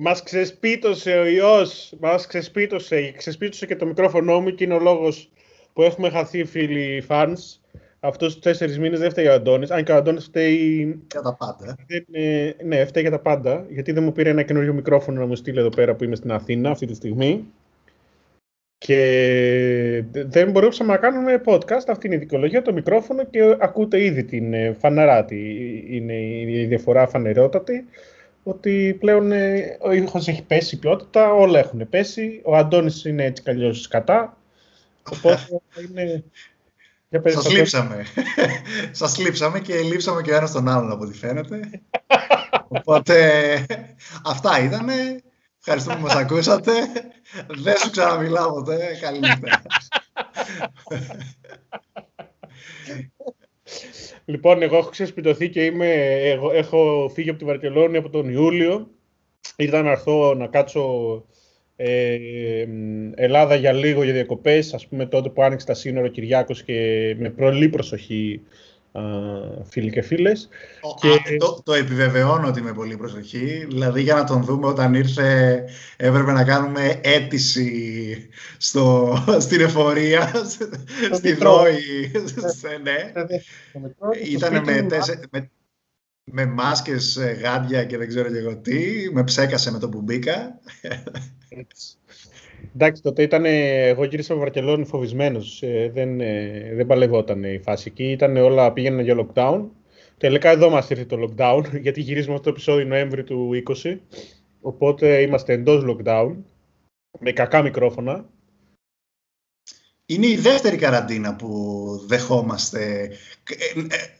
Μας ξεσπίτωσε ο ιός, μας ξεσπίτωσε και το μικρόφωνο μου και είναι ο λόγος που έχουμε χαθεί φίλοι fans. Αυτούς τους 4 μήνες δεν φταίει ο Αντώνης, αν και ο Αντώνης φταίει... Για τα πάντα. Ναι, φταίει για τα πάντα, γιατί δεν μου πήρε ένα καινούριο μικρόφωνο να μου στείλει εδώ πέρα που είμαι στην Αθήνα αυτή τη στιγμή. Και δεν μπορούσαμε να κάνουμε podcast, αυτή είναι η δικαιολογία, το μικρόφωνο και ακούτε ήδη την φαναράτη, είναι η διαφορά φανερότατη. Ότι πλέον ο ήχος έχει πέσει, η ποιότητα, όλα έχουν πέσει. Ο Αντώνης είναι έτσι καλλιώς κατά. Οπότε είναι... Σας λείψαμε. Σας λείψαμε και λείψαμε και ο ένας τον άλλον από ό,τι φαίνεται. Οπότε αυτά ήτανε. Ευχαριστούμε που μας ακούσατε. Δεν σου ξαναμιλάω ποτέ. Καλή νύχτα. Λοιπόν, εγώ έχω ξεσπιτωθεί και έχω φύγει από τη Βαρκελόνη από τον Ιούλιο. Ήρθα να έρθω να κάτσω Ελλάδα για λίγο για διακοπές. Ας πούμε τότε που άνοιξε τα σύνορα ο Κυριάκος και με προλή προσοχή φίλοι και φίλες. Το επιβεβαιώνω ότι με πολύ προσοχή. Δηλαδή για να τον δούμε όταν ήρθε έπρεπε να κάνουμε αίτηση στην εφορία, στη Δρόη. Ήτανε με μάσκες, γάντια και δεν ξέρω και εγώ τι. Με ψέκασε με το που μπήκα. Εντάξει, τότε εγώ γύρισα από Βαρκελόνη φοβισμένος, δεν παλευόταν η φάση εκεί, όλα πήγαιναν για lockdown. Τελικά εδώ μας ήρθε το lockdown, γιατί γυρίζουμε αυτό το επεισόδιο Νοέμβρη του 20, οπότε είμαστε εντός lockdown, με κακά μικρόφωνα. Είναι η δεύτερη καραντίνα που δεχόμαστε.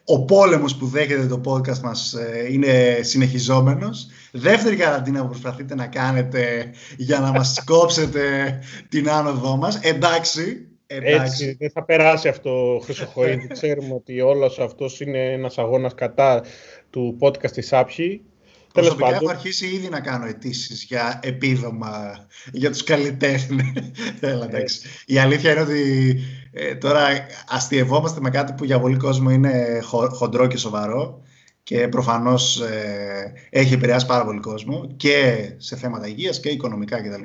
Ο πόλεμος που δέχεται το podcast μας είναι συνεχιζόμενος. Δεύτερη καραντίνα που προσπαθείτε να κάνετε για να μας κόψετε την άνοδό μας. Εντάξει. Έτσι, δεν θα περάσει αυτό, Χρυσοχοίδη. Ξέρουμε ότι όλος αυτός είναι ένας αγώνας κατά του podcast της Άπχη. Προσωπικά έχω αρχίσει ήδη να κάνω αιτήσεις για επίδομα για τους καλλιτέχνες. Η αλήθεια είναι ότι τώρα αστειευόμαστε με κάτι που για πολύ κόσμο είναι χοντρό και σοβαρό και προφανώς έχει επηρεάσει πάρα πολύ κόσμο και σε θέματα υγείας και οικονομικά κτλ.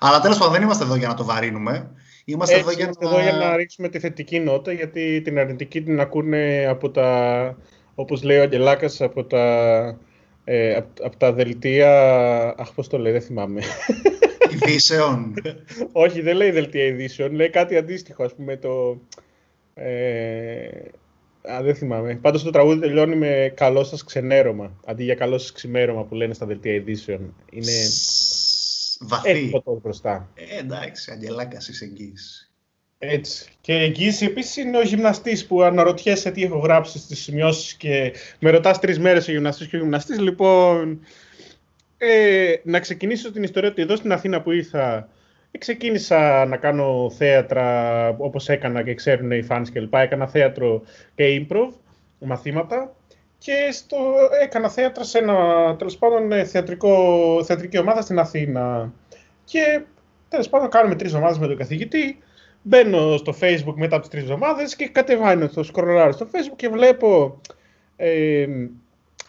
Αλλά τέλος πάντων δεν είμαστε εδώ για να το βαρύνουμε. Είμαστε εδώ για να ρίξουμε τη θετική νότα, γιατί την αρνητική την ακούνε από τα, όπως λέει ο Αγγελάκας, από τα δελτία. Αχ, πώς το λέει, δεν θυμάμαι. Ειδήσεων. Όχι, δεν λέει δελτία ειδήσεων. Λέει κάτι αντίστοιχο, ας πούμε. Δεν θυμάμαι. Πάντως το τραγούδι τελειώνει με καλό σας ξενέρωμα. Αντί για καλό σας ξημέρωμα που λένε στα δελτία ειδήσεων. Είναι. Βαθύ. Μπροστά. Εντάξει, Αγγελάκας είσαι εγγύης. Έτσι. Και εγγύηση επίσης είναι ο γυμναστής που αναρωτιέσαι τι έχω γράψει στις σημειώσεις και με ρωτάς 3 μέρες ο γυμναστής. Λοιπόν, να ξεκινήσω την ιστορία ότι εδώ στην Αθήνα που ήρθα, ξεκίνησα να κάνω θέατρα όπως έκανα και ξέρουν οι fans κλπ. Έκανα θέατρο και improv, μαθήματα. Και έκανα θέατρα σε ένα τέλος πάντων θεατρική ομάδα στην Αθήνα. Και τέλος πάντων κάνουμε 3 εβδομάδες με τον καθηγητή. Μπαίνω στο Facebook μετά από τις 3 εβδομάδες και κατεβαίνω στο σκρολάρι στο Facebook και βλέπω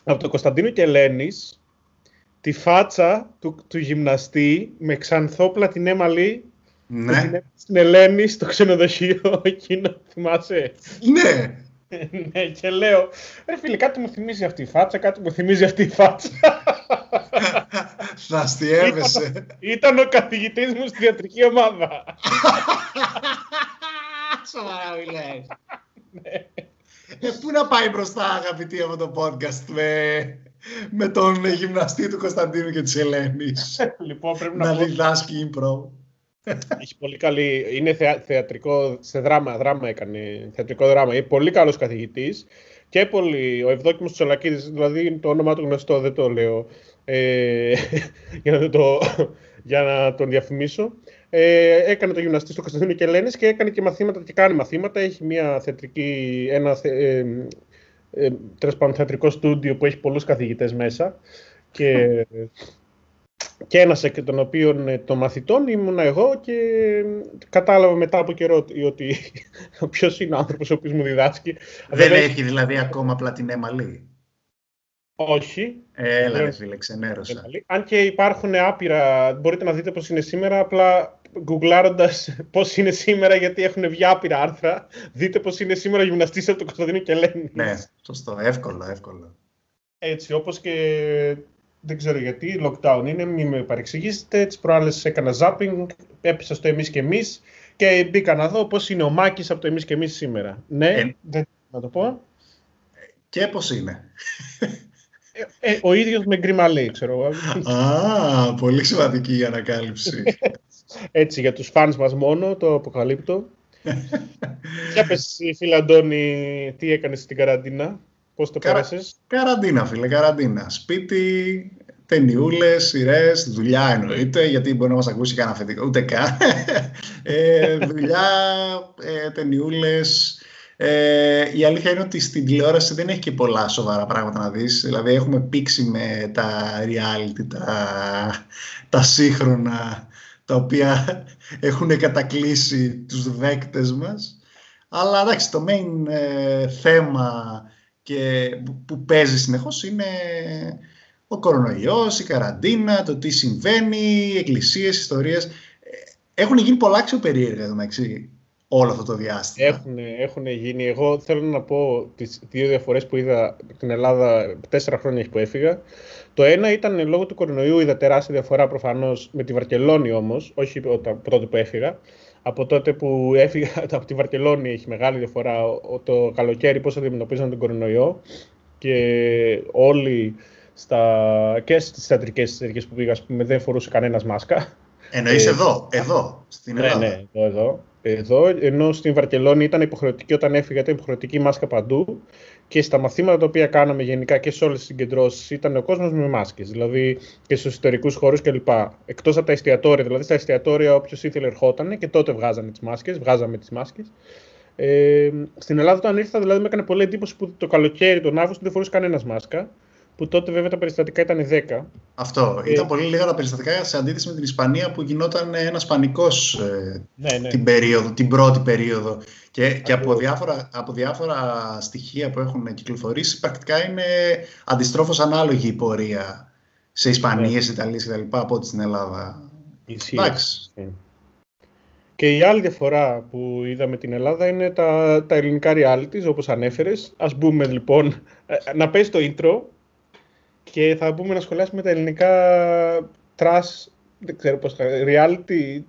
από τον Κωνσταντίνο και Ελένης τη φάτσα του γυμναστή με ξανθόπλατη έμαλη. Ναι. Στην Ελένη στο ξενοδοχείο εκείνο, θυμάσαι. Ναι. Ναι, και λέω, ρε φίλε, κάτι μου θυμίζει αυτή η φάτσα. Θα αστιεύεσαι. Ήταν ο καθηγητής μου στη διατρική ομάδα. Σοβαρά μιλάς. Πού να πάει μπροστά, αγαπητοί, από το podcast με τον γυμναστή του Κωνσταντίνου και της Ελένης. Λοιπόν, πρέπει να διδάσκει improv. Έχει πολύ καλή, είναι θεατρικό, σε δράμα έκανε, θεατρικό δράμα, είναι πολύ καλός καθηγητής και πολύ, ο Ευδόκημος Τσολακίδης, δηλαδή το όνομά του γνωστό, δεν το λέω για να τον διαφημίσω, έκανε το γυμναστή στο Κωστοδίνο και Ελένης και έκανε και μαθήματα και κάνει μαθήματα, έχει μια θεατρική, θεατρικό στούντιο που έχει πολλούς καθηγητές μέσα και ένας εκ των οποίων των μαθητών ήμουν εγώ και κατάλαβα μετά από καιρό ότι ποιος είναι ο άνθρωπος ο οποίος μου διδάσκει. Δεν έχει δηλαδή ακόμα πλατινέμαλη. Όχι. Έλα ρε φίλε, ξενέρωσα. Αν και υπάρχουν άπειρα, μπορείτε να δείτε πώς είναι σήμερα, απλά γκουγκλάροντας πώς είναι σήμερα, γιατί έχουν βγει άπειρα άρθρα, δείτε πώς είναι σήμερα γυμναστής από τον Κωνσταντίνο και Ελένη. Ναι, σωστό, εύκολο. Έτσι, όπως και δεν ξέρω γιατί, lockdown είναι, μην με παρεξηγήσετε, τις προάλλες έκανα zapping, έπεσα στο εμείς και εμείς και μπήκα να δω πώς είναι ο Μάκης από το εμείς και εμείς σήμερα. Ναι, δεν να το πω. Και πώς είναι. Ο ίδιος με γκρίμα λέει, ξέρω. Α, πολύ σημαντική η ανακάλυψη. Έτσι, για τους φανς μας μόνο, το αποκαλύπτω. Για πες, φίλε Αντώνη, τι έκανες στην καραντίνα, πώς το πέρασες? Καραντίνα, φίλε, καραντίνα. Σπίτι, ταινιούλες, σειρές, δουλειά εννοείται, γιατί μπορεί να μας ακούσει κανένα αφεντικό, ούτε καν. Δουλειά, ταινιούλες. Η αλήθεια είναι ότι στην τηλεόραση δεν έχει και πολλά σοβαρά πράγματα να δεις. Δηλαδή έχουμε πήξει με τα reality, τα σύγχρονα, τα οποία έχουν κατακλείσει τους δέκτες μας. Αλλά εντάξει, το main θέμα που παίζει συνεχώς είναι ο κορονοϊός, η καραντίνα, το τι συμβαίνει, εκκλησίες, ιστορίες. Έχουν γίνει πολλά αξιοπερίεργα εδώ μεταξύ. Όλο αυτό το διάστημα. Έχουν γίνει. Εγώ θέλω να πω τις δύο διαφορές που είδα την Ελλάδα 4 χρόνια που έφυγα. Το ένα ήταν λόγω του κορονοϊού, είδα τεράστια διαφορά προφανώς με τη Βαρκελόνη όμως, όχι από τότε που έφυγα. Από τότε που έφυγα από τη Βαρκελόνη έχει μεγάλη διαφορά το καλοκαίρι πώς αντιμετωπίζαν τον κορονοϊό και όλοι και στις θεατρικές εταιρείες που πήγα, ας πούμε, δεν φορούσε κανένας μάσκα. Εννοείς εδώ, στην Ελλάδα. Ναι, εδώ, ενώ στην Βαρκελόνη ήταν υποχρεωτική, όταν έφυγα ήταν υποχρεωτική μάσκα παντού και στα μαθήματα τα οποία κάναμε γενικά και σε όλες τις συγκεντρώσεις ήταν ο κόσμος με μάσκες, δηλαδή και στους ιστορικούς χώρους κλπ. Εκτός από τα εστιατόρια, δηλαδή στα εστιατόρια όποιος ήθελε ερχόταν και τότε βγάζαμε τις μάσκες. Στην Ελλάδα όταν ήρθα, δηλαδή, με έκανε πολλή εντύπωση που το καλοκαίρι, τον Αύγουστο, δεν φορούσε κανένας μάσκα. Που τότε βέβαια τα περιστατικά ήταν 10. Αυτό. Ήταν πολύ λίγα τα περιστατικά σε αντίθεση με την Ισπανία που γινόταν ένας πανικός την πρώτη περίοδο. Και από διάφορα στοιχεία που έχουν κυκλοφορήσει, πρακτικά είναι αντιστρόφως ανάλογη η πορεία σε Ισπανίες, Ιταλίες κτλ. Από ό,τι στην Ελλάδα. Εντάξει. Και η άλλη διαφορά που είδαμε την Ελλάδα είναι τα ελληνικά realities, όπως ανέφερες. Ας μπούμε λοιπόν να πες το intro. Και θα μπούμε να σχολιάσουμε τα ελληνικά τρας, δεν ξέρω πώς θα... reality...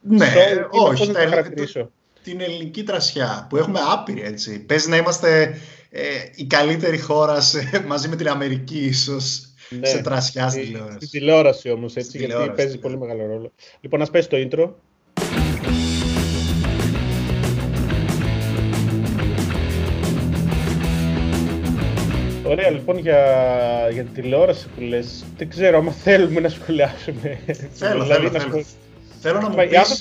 Ναι, όχι. Να χαρακτηρίσω. Την ελληνική τρασιά, που έχουμε άπειρη, έτσι. Παίζει να είμαστε η καλύτερη χώρα μαζί με την Αμερική, ίσως, ναι, σε τρασιά στην τηλεόραση. Στην τηλεόραση όμως, έτσι, γιατί παίζει πολύ μεγάλο ρόλο. Λοιπόν, ας πέσει το intro. Ωραία, λοιπόν, για την τηλεόραση που λες, δεν ξέρω άμα θέλουμε να σχολιάσουμε. Θέλω να μου πεις.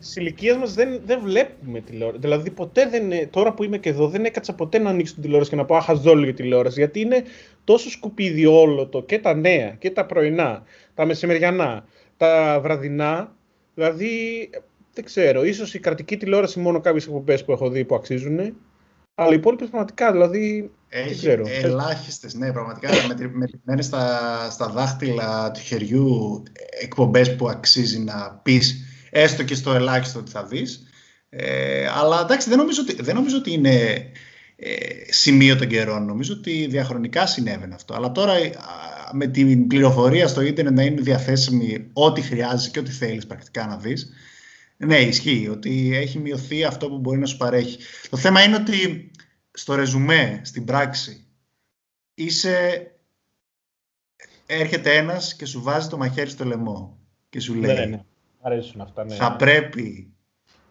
Στις ηλικίες μας δεν βλέπουμε τηλεόραση. Δηλαδή, ποτέ δεν, τώρα που είμαι και εδώ, δεν έκατσα ποτέ να ανοίξω την τηλεόραση και να πω αχαζόλιο για τηλεόραση. Γιατί είναι τόσο σκουπίδι όλο το και τα νέα και τα πρωινά, τα μεσημεριανά, τα βραδινά. Δηλαδή, δεν ξέρω, ίσως η κρατική τηλεόραση μόνο κάποιες εκπομπές που έχω δει που αξίζουν. Αλλά οι υπόλοιπες πραγματικά, δηλαδή, δεν ξέρω. Ελάχιστες, ναι, πραγματικά, μετρημένες στα δάχτυλα του χεριού εκπομπές που αξίζει να πεις, έστω και στο ελάχιστο ότι θα δεις. Αλλά εντάξει, δεν νομίζω ότι είναι σημείο των καιρών. Νομίζω ότι διαχρονικά συνέβαινε αυτό. Αλλά τώρα με την πληροφορία στο ίντερνετ να είναι διαθέσιμη ό,τι χρειάζεσαι και ό,τι θέλεις πρακτικά να δεις. Ναι, ισχύει ότι έχει μειωθεί αυτό που μπορεί να σου παρέχει. Το θέμα είναι ότι στο ρεζουμέ, στην πράξη, έρχεται ένας και σου βάζει το μαχαίρι στο λαιμό και σου λέει αρέσουν αυτά, ναι. Θα πρέπει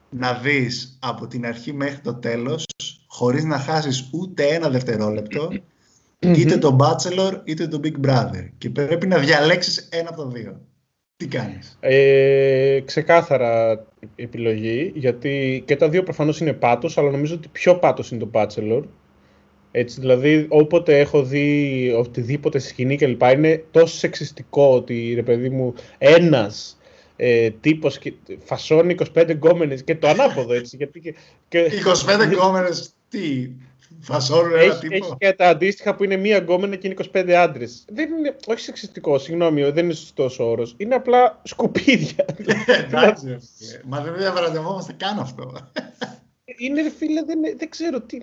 να δεις από την αρχή μέχρι το τέλος, χωρίς να χάσεις ούτε ένα δευτερόλεπτο, είτε το Bachelor είτε το Big Brother, και πρέπει να διαλέξεις ένα από τα δύο. Τι κάνεις? Ξεκάθαρα επιλογή, γιατί και τα δύο προφανώς είναι πάτος, αλλά νομίζω ότι πιο πάτος είναι το Bachelor. Έτσι, δηλαδή, όποτε έχω δει οτιδήποτε σκηνή κλπ, είναι τόσο σεξιστικό ότι, ρε παιδί μου, ένας τύπος φασώνει 25 γκόμενες και το ανάποδο, έτσι. Γιατί 25 γκόμενες, τι... φασόρου ένα τύπο. Έχει και τα αντίστοιχα που είναι μία γκόμενα και είναι 25 άντρες. Δεν είναι, όχι σεξιστικό, συγγνώμη, δεν είναι σωστός ο όρος. Είναι απλά σκουπίδια. Εντάξει. Μα δεν διαβραζευόμαστε καν αυτό. Είναι, φίλε, δεν ξέρω τι.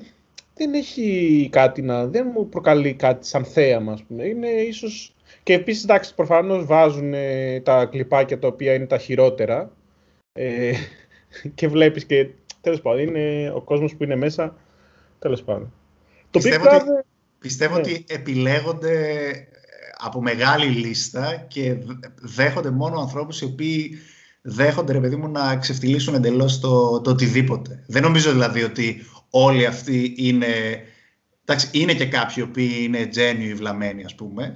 Δεν έχει κάτι να. Δεν μου προκαλεί κάτι σαν θέαμα, ας πούμε. Είναι ίσως. Και επίσης, εντάξει, προφανώς βάζουν τα κλιπάκια τα οποία είναι τα χειρότερα. Και βλέπεις και. Τέλος πάντων, είναι ο κόσμος που είναι μέσα. Τέλος πάντων. Πιστεύω ότι επιλέγονται από μεγάλη λίστα και δέχονται μόνο ανθρώπους οι οποίοι δέχονται, ρε παιδί μου, να ξεφτυλίσουν εντελώς το οτιδήποτε. Δεν νομίζω δηλαδή ότι όλοι αυτοί είναι. Εντάξει, είναι και κάποιοι οποίοι είναι τζένιοι βλαμμένοι, ας πούμε,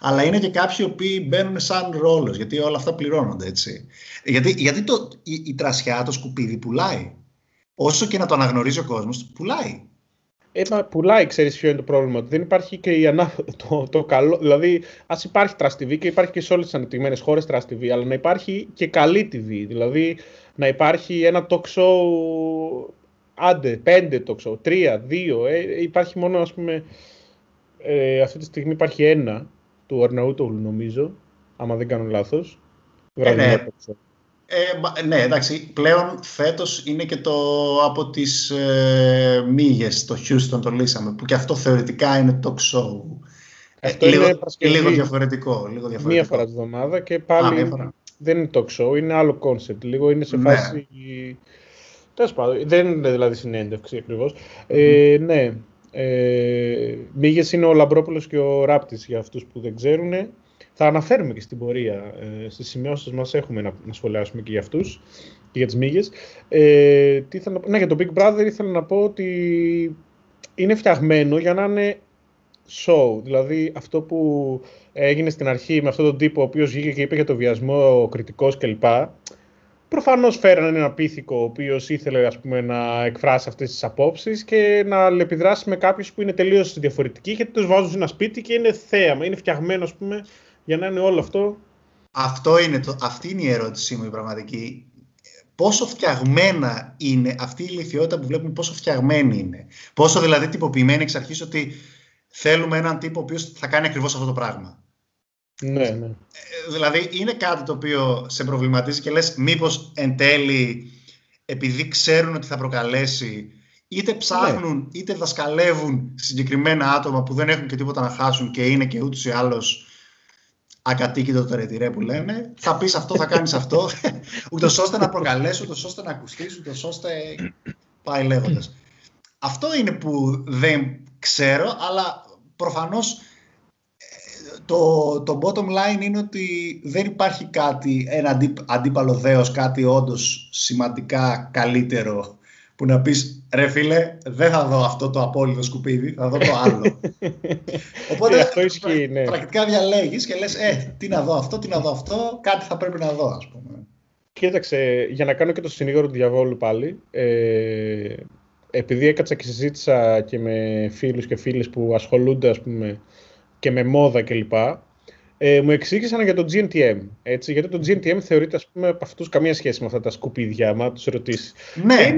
αλλά είναι και κάποιοι οποίοι μπαίνουν σαν ρόλος, γιατί όλα αυτά πληρώνονται, έτσι. Γιατί η τρασιά, το σκουπίδι πουλάει. Όσο και να το αναγνωρίζει ο κόσμος, πουλάει. Μα πουλάει, ξέρεις ποιο είναι το πρόβλημα, ότι δεν υπάρχει και το καλό. Δηλαδή, ας υπάρχει Trust TV και υπάρχει και σε όλες τις ανεπτυγμένες χώρες Trust TV, αλλά να υπάρχει και καλή TV. Δηλαδή, να υπάρχει ένα talk show. Άντε, 5 το ξέρω, 3, 2. Υπάρχει μόνο, ας πούμε, αυτή τη στιγμή υπάρχει ένα του Ναούτογλου, νομίζω, άμα δεν κάνω λάθος. Ναι. Ναι, εντάξει, πλέον φέτος είναι και το από τις μύγες, το Χιούστον το λύσαμε, που και αυτό θεωρητικά είναι talk show. Αυτό είναι λίγο διαφορετικό. Μία φορά τη βδομάδα και πάλι δεν είναι talk show, είναι άλλο concept. Λίγο είναι σε φάση. Ναι. Δεν είναι δηλαδή συνέντευξη ακριβώς. Ναι. Μήγες είναι ο Λαμπρόπουλος και ο Ράπτης, για αυτούς που δεν ξέρουν. Θα αναφέρουμε και στην πορεία. Στις σημειώσεις μας έχουμε να σχολιάσουμε και για αυτούς και για τις μήγες. Για το Big Brother ήθελα να πω ότι είναι φτιαγμένο για να είναι show. Δηλαδή αυτό που έγινε στην αρχή με αυτόν τον τύπο ο οποίος βγήκε και είπε για το βιασμό, ο κριτικός κλπ. Προφανώς φέρανε ένα πίθηκο ο οποίος ήθελε, ας πούμε, να εκφράσει αυτές τις απόψεις και να αλληλεπιδράσει με κάποιους που είναι τελείως διαφορετικοί, γιατί τους βάζουν σε ένα σπίτι και είναι θέαμα. Είναι φτιαγμένο, ας πούμε, για να είναι όλο αυτό. Αυτή είναι η ερώτησή μου η πραγματική. Πόσο φτιαγμένα είναι αυτή η ηλικιότητα που βλέπουμε, πόσο φτιαγμένη είναι. Πόσο δηλαδή τυποποιημένη εξ αρχής ότι θέλουμε έναν τύπο ο οποίος θα κάνει ακριβώς αυτό το πράγμα. Ναι, ναι. Δηλαδή είναι κάτι το οποίο σε προβληματίζει και λες μήπως εν τέλει, επειδή ξέρουν ότι θα προκαλέσει, είτε ψάχνουν, ναι, είτε δασκαλεύουν συγκεκριμένα άτομα που δεν έχουν και τίποτα να χάσουν και είναι και ούτως ή άλλως ακατοίκητο το ρετυρέ που λένε, θα πεις αυτό, θα κάνεις αυτό, ούτως ώστε να προκαλέσουν, ούτως ώστε να ακουστείς, ούτως ώστε πάει λέγοντας. Αυτό είναι που δεν ξέρω, αλλά προφανώς το bottom line είναι ότι δεν υπάρχει κάτι, ένα αντίπαλο δέος, κάτι όντως σημαντικά καλύτερο που να πεις ρε φίλε, δεν θα δω αυτό το απόλυτο σκουπίδι, θα δω το άλλο. Οπότε πρακτικά διαλέγεις και λες τι να δω αυτό, τι να δω αυτό, κάτι θα πρέπει να δω, ας πούμε. Κοίταξε, για να κάνω και το συνήγορο του διαβόλου πάλι, επειδή έκατσα και συζήτησα και με φίλους και φίλες που ασχολούνται, ας πούμε, και με μόδα κλπ. Μου εξήγησαν για το GNTM. Έτσι, γιατί το GNTM θεωρείται, ας πούμε, από αυτούς καμία σχέση με αυτά τα σκουπίδια, μα τους ρωτήσεις. Ναι,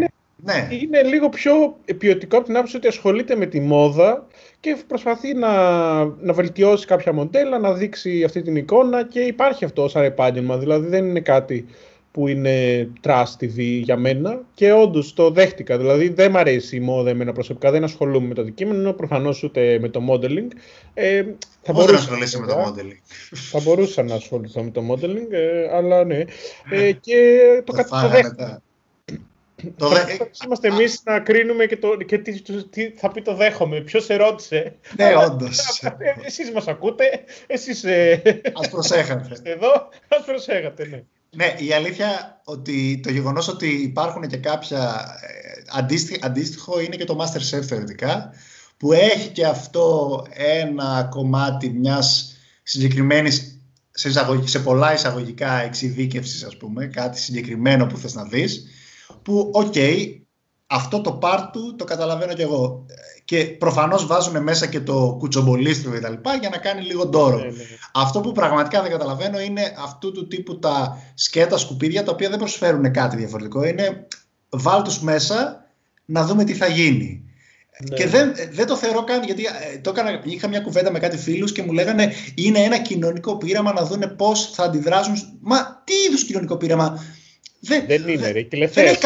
είναι λίγο πιο ποιοτικό από την άποψη ότι ασχολείται με τη μόδα και προσπαθεί να βελτιώσει κάποια μοντέλα, να δείξει αυτή την εικόνα και υπάρχει αυτό σαν επάγγελμα. Δηλαδή δεν είναι κάτι που είναι Trust TV για μένα και όντως το δέχτηκα. Δηλαδή δεν μ' αρέσει η μόδα εμένα προσωπικά, δεν ασχολούμαι με το αντικείμενο, προφανώς ούτε με το modeling. Μπορούσα να ασχολείσαι με το modeling. Θα μπορούσα να ασχοληθώ με το modeling, αλλά ναι. Και το δέχτηκα. Είμαστε εμείς να κρίνουμε και τι θα πει το δέχομαι, ποιος ερώτησε. Ναι, όντως. Εσείς μας ακούτε, εσείς. Ας προσέχατε. Εδώ, ας προσέχατε, ναι. Ναι, η αλήθεια ότι το γεγονός ότι υπάρχουν και κάποια αντίστοιχο είναι και το MasterChef θεωρητικά, που έχει και αυτό ένα κομμάτι μιας συγκεκριμένης σε πολλά εισαγωγικά εξειδίκευσης, ας πούμε, κάτι συγκεκριμένο που θες να δεις, που αυτό το part του το καταλαβαίνω κι εγώ. Και προφανώς βάζουν μέσα και το κουτσομπολίστρο και τα λοιπά για να κάνει λίγο ντόρο. Αυτό που πραγματικά δεν καταλαβαίνω είναι αυτού του τύπου τα σκέτα σκουπίδια, τα οποία δεν προσφέρουν κάτι διαφορετικό. Είναι βάλ τους μέσα να δούμε τι θα γίνει. Ναι. Και δεν το θεωρώ καν, γιατί είχα μια κουβέντα με κάτι φίλους και μου λέγανε είναι ένα κοινωνικό πείραμα να δούνε πώς θα αντιδράσουν. Μα τι είδους κοινωνικό πείραμα? Δεν είναι ρε, τηλεθέαση.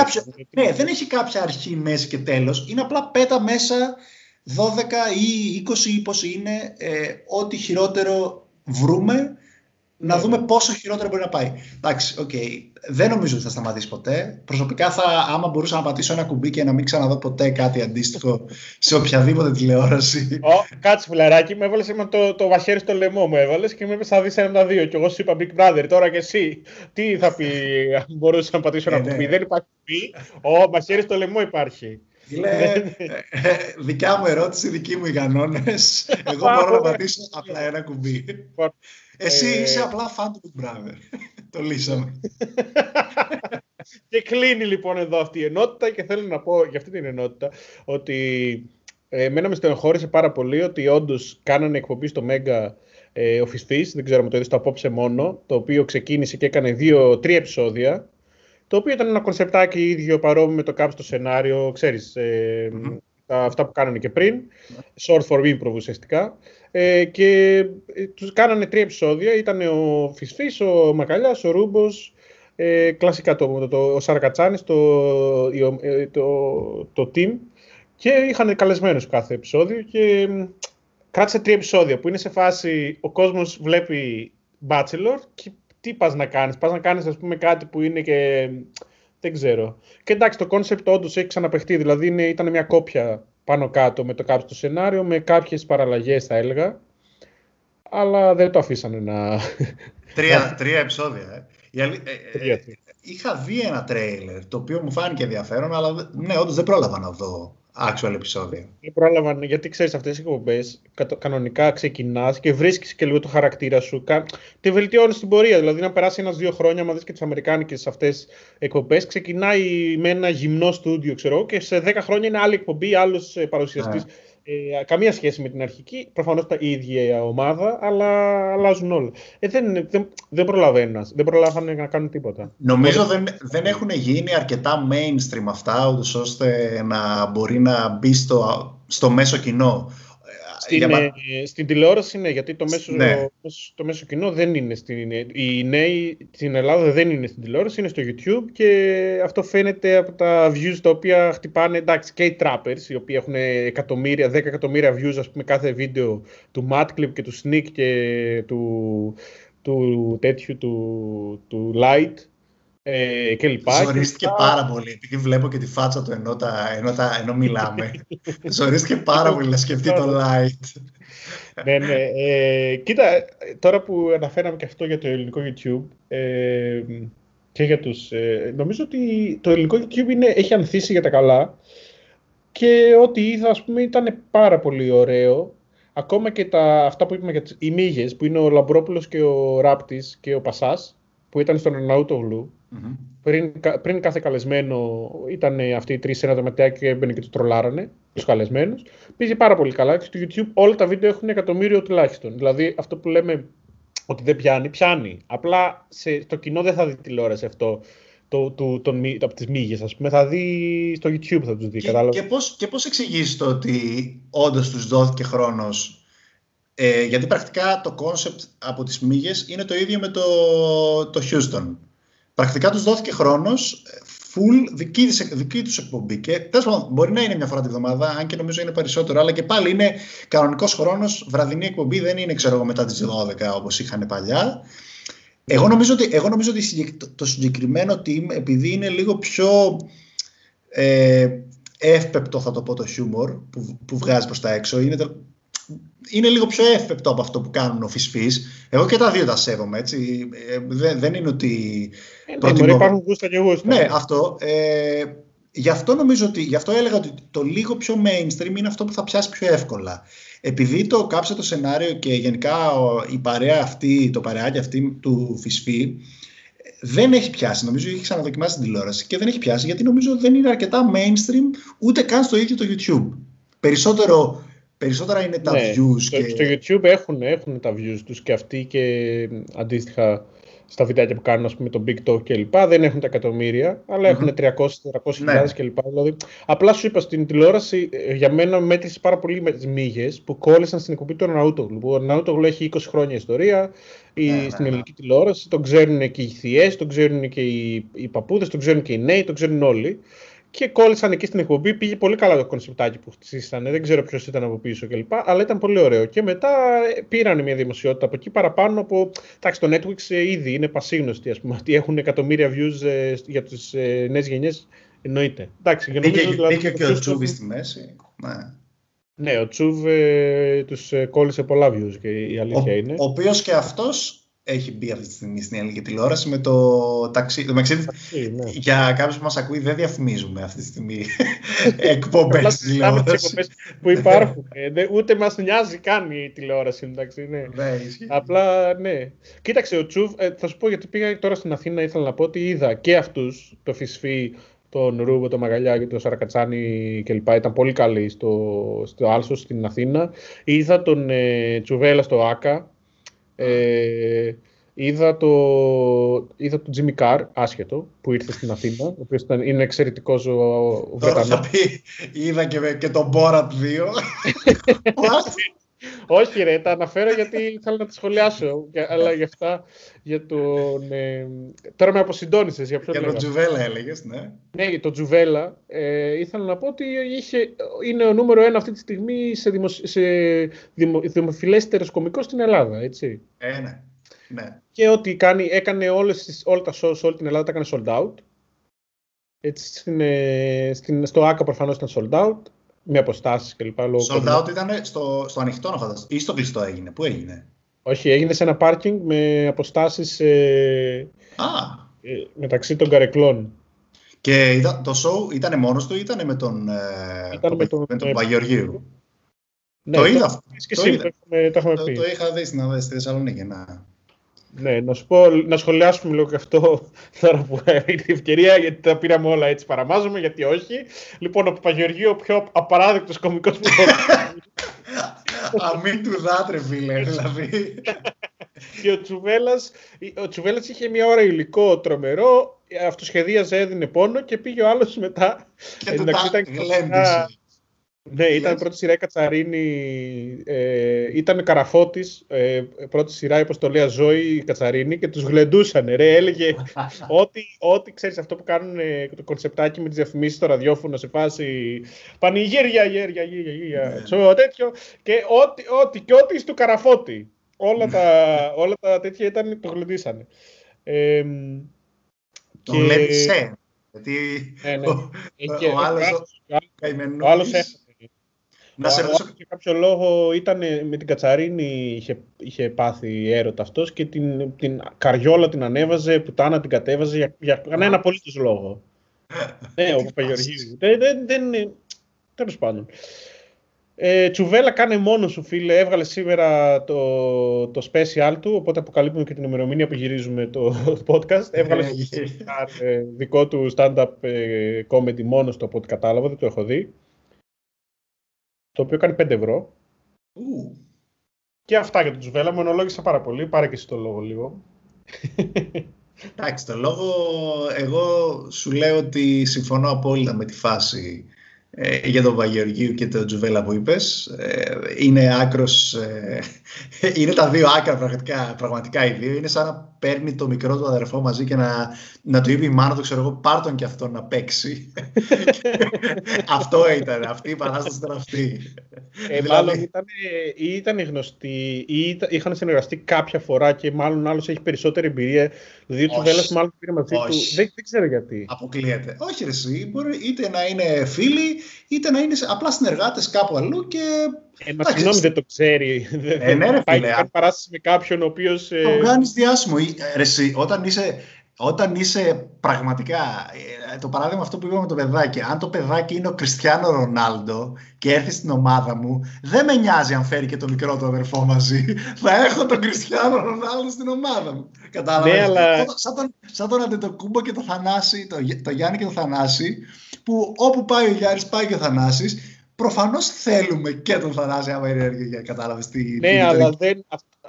Δεν έχει κάποια αρχή, μέση και τέλος. Είναι απλά πέτα μέσα 12 ή 20 ή πώς είναι, ό,τι χειρότερο βρούμε, να δούμε πόσο χειρότερο μπορεί να πάει. Εντάξει, okay. Δεν νομίζω ότι θα σταματήσει ποτέ. Προσωπικά, άμα μπορούσα να πατήσω ένα κουμπί και να μην ξαναδώ ποτέ κάτι αντίστοιχο σε οποιαδήποτε τηλεόραση. Κάτσε φιλαράκι, με έβαλε με το μαχαίρι στο λαιμό μου. Έβαλε και μου είπε: θα δει ένα από τα δύο. Και εγώ σου είπα: Big Brother, τώρα και εσύ. Τι θα πει, αν μπορούσα να πατήσω ένα κουμπί? Δεν υπάρχει κουμπί. Μαχαίρι στο λαιμό υπάρχει. Δικιά μου ερώτηση, δικοί μου οι κανόνες. Εγώ μπορώ να πατήσω απλά ένα κουμπί. Εσύ είσαι απλά φαν του Big Brother. Το λύσαμε. Και κλείνει λοιπόν εδώ αυτή η ενότητα, και θέλω να πω για αυτή την ενότητα ότι εμένα με στενοχώρησε πάρα πολύ ότι όντως κάνανε εκπομπή στο Μέγκα ο Φυσφής, δεν ξέρω αν το είδες, το απόψε μόνο, το οποίο ξεκίνησε και έκανε 2-3 επεισόδια, το οποίο ήταν ένα κονσεπτάκι ίδιο παρόμοιο με το κάπου στο σενάριο, ξέρεις, αυτά που κάνανε και πριν, short for improv ουσιαστικά, και τους κάνανε 3 επεισόδια, ήταν ο Φυσφής, ο Μακαλιάς, ο Ρούμπος, κλασικά ο Σαρακατσάνης, το team, και είχαν καλεσμένους κάθε επεισόδιο και κράτησε 3 επεισόδια που είναι σε φάση ο κόσμος βλέπει Bachelor και τι πας να κάνεις? Πας να κάνεις, ας πούμε, κάτι που είναι και δεν ξέρω. Και εντάξει, το κόνσεπτ όντως έχει ξαναπαιχτεί, δηλαδή ήταν μια κόπια πάνω κάτω με το κάποιο σενάριο, με κάποιες παραλλαγές θα έλεγα, αλλά δεν το αφήσανε να... Τρία επεισόδια. Είχα δει ένα τρέιλερ το οποίο μου φάνηκε ενδιαφέρον, αλλά ναι, όντως δεν πρόλαβα να δω actual επεισόδια. Δεν πρόλαβα, γιατί ξέρεις, αυτές οι εκπομπές κανονικά ξεκινάς και βρίσκεις και λίγο το χαρακτήρα σου. Τη βελτιώνεις στην πορεία. Δηλαδή, να περάσει 1-2 χρόνια, άμα δεις και τις αμερικάνικες αυτές εκπομπές, ξεκινάει με ένα γυμνό στούντιο, ξέρω, και σε 10 χρόνια είναι άλλη εκπομπή, άλλος παρουσιαστής. Καμία σχέση με την αρχική. Προφανώς η ίδια ομάδα, αλλά αλλάζουν όλα. Δεν προλάβανε να κάνουν τίποτα. Νομίζω δεν έχουν γίνει αρκετά mainstream αυτά, ούτως ώστε να μπορεί να μπει στο μέσο κοινό. Στην τηλεόραση, ναι, γιατί το μέσο κοινό δεν είναι στην... Οι νέοι στην Ελλάδα δεν είναι στην τηλεόραση, είναι στο YouTube, και αυτό φαίνεται από τα views τα οποία χτυπάνε, εντάξει, και οι trappers, οι οποίοι έχουν 10 εκατομμύρια views, ας πούμε, κάθε βίντεο του Madclip και του Sneak και του τέτοιου, του Light και λοιπά. Ζορίστηκε πάρα πολύ, επειδή βλέπω και τη φάτσα του ενώ μιλάμε. Ζορίστηκε πάρα πολύ να σκεφτεί το light. Ναι. Κοίτα, τώρα που αναφέραμε και αυτό για το ελληνικό YouTube, και για τους... νομίζω ότι το ελληνικό YouTube έχει ανθίσει για τα καλά, και ό,τι είδα, ας πούμε, ήταν πάρα πολύ ωραίο. Ακόμα και αυτά που είπαμε για τις ημίγες, που είναι ο Λαμπρόπουλος και ο Ράπτης και ο Πασάς, που ήταν στον Ναούτογλου. Πριν κάθε καλεσμένο ήταν αυτοί οι 3 σε ένα δωματιάκι και έμπαινε και τους τρολάρανε τους καλεσμένους. Πήγε πάρα πολύ καλά, και στο YouTube όλα τα βίντεο έχουν 1.000.000 τουλάχιστον. Δηλαδή αυτό που λέμε ότι δεν πιάνει. Απλά το κοινό δεν θα δει τηλεόραση αυτό από τις μύγες, ας πούμε, θα δει στο YouTube, θα τους δει. Και πώς εξηγείς το ότι όντως τους δόθηκε χρόνος? Γιατί πρακτικά το κόνσεπτ από τις μύγες είναι το ίδιο με το Houston. Πρακτικά τους δόθηκε χρόνος, full δική τους εκπομπή. Και τέλος πάντων, μπορεί να είναι μια φορά τη βδομάδα, αν και νομίζω είναι περισσότερο, αλλά και πάλι είναι κανονικός χρόνος, βραδινή εκπομπή, δεν είναι, ξέρω εγώ, μετά τις 12 όπως είχαν παλιά. Εγώ νομίζω ότι το συγκεκριμένο team, επειδή είναι λίγο πιο εύπεπτο, θα το πω, το χιούμορ που βγάζει προς τα έξω, είναι λίγο πιο εύπεπτο από αυτό που κάνουν ο Φυσφής. Εγώ και τα δύο τα σέβομαι, έτσι. Δεν είναι ότι... προτιμώ... υπάρχουν γούστα και γούστα. Ναι, αυτό. Γι' αυτό έλεγα ότι το λίγο πιο mainstream είναι αυτό που θα πιάσει πιο εύκολα. Επειδή το κάψε το σενάριο και γενικά η παρέα αυτή, το παρεάκι αυτή του Φυσφή, δεν έχει πιάσει. Νομίζω έχει ξαναδοκιμάσει την τηλεόραση και δεν έχει πιάσει, γιατί νομίζω δεν είναι αρκετά mainstream ούτε καν στο ίδιο το YouTube. Περισσότερα είναι τα views. Στο YouTube έχουν τα views τους και αυτοί, και αντίστοιχα στα βιντεάκια που κάνουν, ας πούμε, το Big Talk κλπ. Δεν έχουν τα εκατομμύρια, αλλά έχουν 300-400 χιλιάδες κλπ. Δηλαδή, απλά σου είπα, στην τηλεόραση για μένα μέτρησε πάρα πολύ με τις μύγες που κόλλησαν στην εκπομπή του Ναούτογλου. Ο Ναούτογλου έχει 20 χρόνια ιστορία στην ελληνική τηλεόραση. Τον ξέρουν και οι θειές, τον ξέρουν και οι παππούδες, τον ξέρουν και οι νέοι, τον ξέρουν όλοι. Και κόλλησαν εκεί στην εκπομπή. Πήγε πολύ καλά το κονσεπτάκι που χτίσανε. Δεν ξέρω ποιος ήταν από πίσω κλπ. Αλλά ήταν πολύ ωραίο. Και μετά πήραν μια δημοσιότητα από εκεί παραπάνω από. Εντάξει, το Netflix ήδη είναι πασίγνωστοι, ας πούμε, ότι έχουν εκατομμύρια views για τις νέες γενιές. Εννοείται. Μπήκε και ο Τσούβ στη μέση. Ναι, ο Τσούβ τους κόλλησε πολλά views, και η αλήθεια είναι. Ο οποίος και αυτός έχει μπει αυτή τη στιγμή στην ελληνική τηλεόραση με το ταξί. Ναι. Για κάποιους που μας ακούει, δεν διαφημίζουμε αυτή τη στιγμή εκπομπές τηλεόρασης που υπάρχουν. Ούτε μας νοιάζει καν η τηλεόραση. Εντάξει, ναι. Απλά ναι. Κοίταξε, ο Τσουβ, θα σου πω γιατί πήγα τώρα στην Αθήνα. Ήθελα να πω ότι είδα και αυτούς, το Φυσφή, τον Ρούβο, τον Μαγαλιά και τον Σαρακατσάνη κλπ. Ήταν πολύ καλοί στο Άλσος στην Αθήνα. Είδα τον Τσουβέλα στο Άκα. Είδα τον Τζίμι Καρ, άσχετο, που ήρθε στην Αθήνα, ο οποίος είναι εξαιρετικός ο Βρετανός. Τώρα θα πει, είδα και τον Μπόρατ 2. Όχι ρε, τα αναφέρω γιατί ήθελα να τη σχολιάσω, αλλά για αυτά, για τον... Τώρα με αποσυντώνησες, για ποιον. Για τον Τσουβέλα έλεγες, ναι. Ναι, τον Τσουβέλα. Ήθελα να πω ότι είναι ο νούμερο 1 αυτή τη στιγμή σε δημοφιλέστερος κωμικός στην Ελλάδα, έτσι. Ναι. Και ότι έκανε όλα τα shows, όλη την Ελλάδα τα έκανε sold out. Έτσι, στο ΆΚΑ προφανώς ήταν sold out. Με αποστάσεις κλπ. Sold out ήταν στο ανοιχτό να φανταστεί ή στο κλειστό έγινε? Πού έγινε? Όχι, έγινε σε ένα πάρκινγκ με αποστάσεις μεταξύ των καρεκλών. Και το show ήταν μόνος του ή ήταν με τον Παπαγεωργίου? Ναι, το είδα αυτό. Το είχα δει στη Θεσσαλονίκη. Ναι, να σχολιάσουμε λίγο και αυτό τώρα που έχει την ευκαιρία, γιατί τα πήραμε όλα έτσι, παραμάζομαι, γιατί όχι. Λοιπόν, ο Παπαγεωργίου, ο πιο απαράδεκτος κωμικός που αμήν του δάτρε, φίλε, δηλαδή. Και ο Τσουβέλας είχε μια ώρα υλικό τρομερό, αυτοσχεδίαζε, έδινε πόνο και πήγε ο άλλος μετά. Και του τα γλέντησε. Ναι, ήταν πρώτη σειρά η Κατσαρίνη, ήταν Καραφώτης, πρώτη σειρά η αποστολή Ζώη Κατσαρίνη και τους γλεντούσανε. Ρε, έλεγε ότι ξέρεις αυτό που κάνουν το κονσεπτάκι με τις διαφημίσεις στο ραδιόφωνο σε φάση πανηγύρια, τέτοιο και ό,τι στο Καραφώτη. Όλα τα τέτοια ήταν, το γλεντήσανε. Το γλεντήσε. Γιατί ο άλλος για κάποιο λόγο ήταν με την Κατσαρίνη, είχε πάθει έρωτα αυτός και την καριόλα την ανέβαζε, πουτάνα την κατέβαζε για κανένα απολύτως λόγο. Ναι, ο Παπαγεωργίου. Τέλος πάντων. Τσουβέλα, κάνε μόνο σου, φίλε. Έβγαλε σήμερα το special του, οπότε αποκαλύπτουμε και την ημερομηνία που γυρίζουμε το podcast. Έβγαλε δικό του stand-up comedy μόνος του, από ό,τι κατάλαβα, δεν το έχω δει. Το οποίο κάνει 5 ευρώ. Και αυτά για τον Τσουβέλα. Μονολόγησα πάρα πολύ. Πάρε και εσύ το λόγο λίγο. Εντάξει, το λόγο. Εγώ σου λέω ότι συμφωνώ απόλυτα με τη φάση για τον Παπαγεωργίου και τον Τσουβέλα που είπες. Είναι άκρος, είναι τα δύο άκρα πραγματικά οι δύο. Είναι σαν να παίρνει το μικρό του αδερφό μαζί και να του είπε η μάνα του, ξέρω εγώ, πάρ' τον και αυτό να παίξει. Αυτό ήταν, αυτή η παράσταση ήταν αυτή. Μάλλον ήταν γνωστοί ή είχαν συνεργαστεί κάποια φορά και μάλλον άλλος έχει περισσότερη εμπειρία. Δηλαδή του Τσουβέλας μάλλον πήρε μαζί του. Δεν ξέρω γιατί. Αποκλείεται. Όχι ρε εσύ, μπορεί είτε να είναι φίλοι είτε να είναι απλά συνεργάτες κάπου αλλού και... Μα συγγνώμη, δεν το ξέρει. Πάει να κάνει παράσταση με κάποιον ο οποίος... Το κάνεις διάσημο. Ρε εσύ, όταν είσαι πραγματικά... Το παράδειγμα αυτό που είπαμε με το παιδάκι. Αν το παιδάκι είναι ο Κριστιάνο Ρονάλντο και έρθει στην ομάδα μου, δεν με νοιάζει αν φέρει και το μικρό του αδερφό μαζί. Θα έχω τον Κριστιάνο Ρονάλντο στην ομάδα μου. Κατάλαβα. Ναι, αλλά... Σαν τον Αντετοκούμπο και το Θανάση, το Γιάννη και το Θανάση, που όπου πάει ο Γιάννης πάει και ο Θανάσης. Προφανώς θέλουμε και τον Θανάση, άμα είναι έργο, για κατάλαβες τι... Ναι, αλλά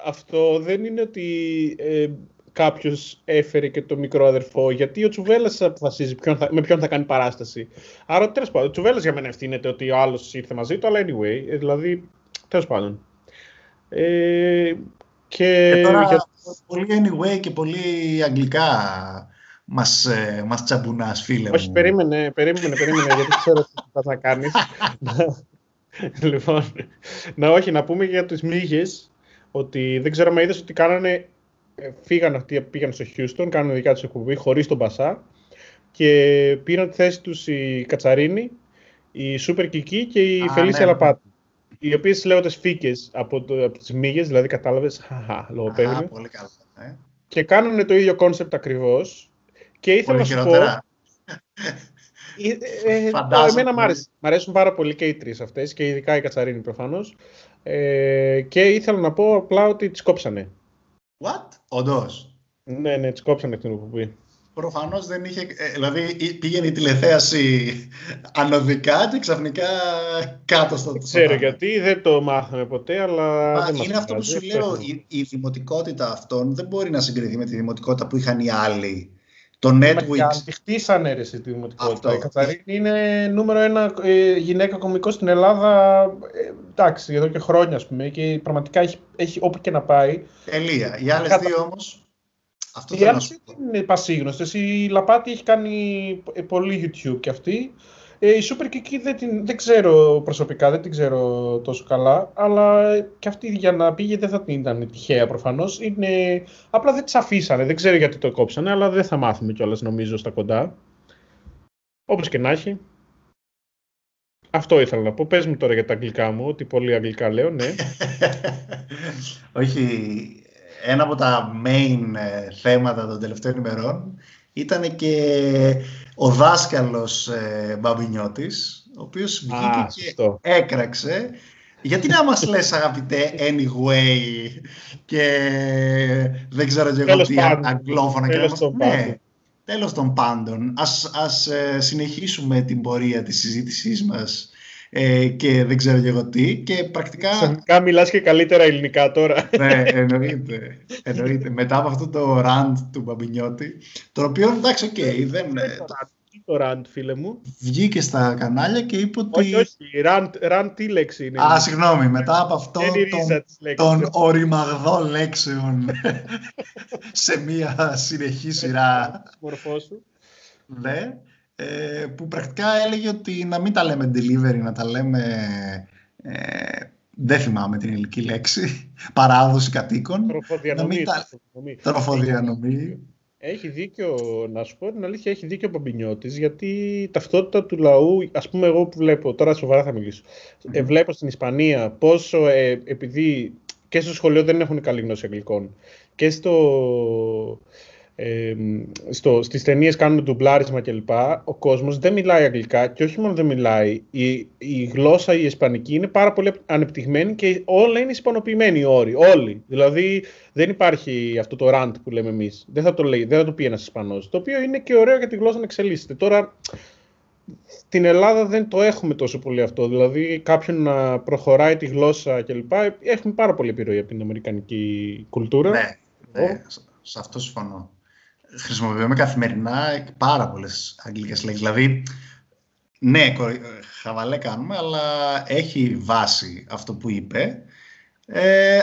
αυτό δεν είναι ότι κάποιος έφερε και το μικρό αδερφό, γιατί ο Τσουβέλας αποφασίζει με ποιον θα κάνει παράσταση. Άρα τέλος πάντων, ο Τσουβέλας για μένα ευθύνεται ότι ο άλλος ήρθε μαζί του, αλλά anyway, δηλαδή τέλος πάντων. Και τώρα για... πολύ anyway και πολύ αγγλικά μας τσαμπουνάς, φίλε μου. Όχι, περίμενε, γιατί ξέρω τι θα κάνεις. Λοιπόν, να πούμε για τις μύγες, ότι δεν ξέρω αν είδες ότι κάνανε, φύγανε αυτοί, πήγαν στο Χιούστον, κάνανε δικά τους εκπομπή χωρίς τον Μπασά και πήραν τη θέση τους η Κατσαρίνη, η Σούπερ Κική και η Φελίσια Λαπάτη. Οι οποίες λέγονται φίκες από τις μύγες, δηλαδή κατάλαβες, λογοπαίγνιο. Πολύ καλά. Και κάνανε το ίδιο κόνσεπτ ακριβώς. Και ήθελα να πω... Εμένα μ' αρέσουν πάρα πολύ και οι τρεις αυτές, και ειδικά η Κατσαρίνη προφανώς. Και ήθελα να πω απλά ότι τις κόψανε. What? Όντως. Ναι, τις κόψανε την εκπομπή. Προφανώς δεν είχε... Δηλαδή πήγαινε η τηλεθέαση ανωδικά και ξαφνικά κάτω στο... Ξέρω γιατί, δεν το μάθαμε ποτέ, αλλά... Είναι αυτό που σου λέω, η δημοτικότητα αυτών δεν μπορεί να συγκριθεί με τη δημοτικότητα που είχαν οι άλλοι. Το Netflix. Τη χτίσανε ρε τη δημοτικότητα. Η Κατσαρίνη είναι νούμερο ένα γυναίκα κωμικό στην Ελλάδα. Εντάξει, εδώ και χρόνια ας πούμε. Και πραγματικά έχει όπου και να πάει. Τελεία. Οι άλλες δύο όμως. Οι άλλες είναι πασίγνωστες. Η Λαπάτη έχει κάνει πολύ YouTube κι αυτή. Η Σούπερ Κική δεν ξέρω προσωπικά, δεν την ξέρω τόσο καλά. Αλλά κι αυτή για να πήγε δεν θα την ήταν τυχαία προφανώς. Απλά δεν τις αφήσανε, δεν ξέρω γιατί το κόψανε, αλλά δεν θα μάθουμε κιόλας νομίζω στα κοντά. Όπως και να έχει. Αυτό ήθελα να πω. Πες μου τώρα για τα αγγλικά μου, ότι πολύ αγγλικά λέω, ναι. Όχι, ένα από τα main θέματα των τελευταίων ημερών ήταν και ο δάσκαλος Μπαμπινιώτης, ο οποίος βγήκε και αυτό έκραξε. Γιατί να μας λες, αγαπητέ, anyway, και δεν ξέρω και εγώ τι αγγλόφωνα. Τέλος των πάντων. Ας συνεχίσουμε την πορεία της συζήτησής μας και δεν ξέρω και εγώ τι. Και πρακτικά... Ξαφνικά μιλάς και καλύτερα ελληνικά τώρα. Ναι, εννοείται. Μετά από αυτό το ραντ του Μπαμπινιώτη, το οποίο εντάξει, το ραντ, φίλε μου. Βγήκε στα κανάλια και είπε ότι... Όχι, ραντ τι λέξη είναι. Συγγνώμη, μετά από αυτό των οριμαγδό λέξεων σε μία συνεχή σειρά. Μορφό σου. Ναι. Που πρακτικά έλεγε ότι να μην τα λέμε delivery, να τα λέμε, δεν θυμάμαι την ελληνική λέξη, παράδοση κατοίκων. Τροφοδιανομή. Τροφοδιανομή. Έχει δίκιο, να σου πω την αλήθεια, έχει δίκιο ο Μπαμπινιώτης, γιατί η ταυτότητα του λαού, ας πούμε εγώ που βλέπω, τώρα σοβαρά θα μιλήσω, βλέπω στην Ισπανία πόσο επειδή και στο σχολείο δεν έχουν καλή γνώση αγγλικών και στις ταινίες κάνουν ντουμπλάρισμα κλπ. Ο κόσμος δεν μιλάει αγγλικά και όχι μόνο δεν μιλάει. Η γλώσσα η ισπανική είναι πάρα πολύ ανεπτυγμένη και όλα είναι ισπανοποιημένοι όροι. Όλοι. Δηλαδή δεν υπάρχει αυτό το rant που λέμε εμείς. Δεν θα το πει ένας Ισπανός. Το οποίο είναι και ωραίο για τη γλώσσα να εξελίσσεται. Τώρα στην Ελλάδα δεν το έχουμε τόσο πολύ αυτό. Δηλαδή κάποιον να προχωράει τη γλώσσα κλπ. Έχουμε πάρα πολύ επιρροή από την αμερικανική κουλτούρα. Ναι, σε αυτό συμφωνώ. Χρησιμοποιούμε καθημερινά πάρα πολλές αγγλικές λέξεις. Δηλαδή, ναι, χαβαλέ κάνουμε, αλλά έχει βάση αυτό που είπε.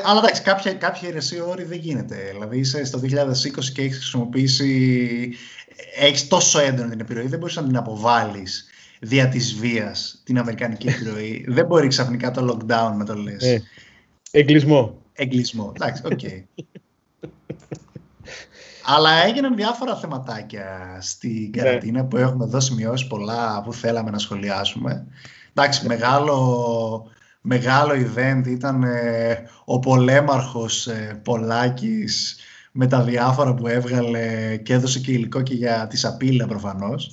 Αλλά εντάξει, κάποια αιρεσία όρη δεν γίνεται. Δηλαδή, είσαι στο 2020 και έχεις χρησιμοποιήσει... Έχεις τόσο έντονη την επιρροή, δεν μπορείς να την αποβάλεις δια της βίας την αμερικανική επιρροή. Δεν μπορεί ξαφνικά το lockdown να το λες. Εγκλισμό. Εντάξει, οκ. Αλλά έγιναν διάφορα θεματάκια στην καραντίνα που έχουμε εδώ σημειώσει πολλά που θέλαμε να σχολιάσουμε. Εντάξει, μεγάλο event ήταν ο πολέμαρχος Πολάκης με τα διάφορα που έβγαλε και έδωσε και υλικό και για τη Σαπίλα προφανώς.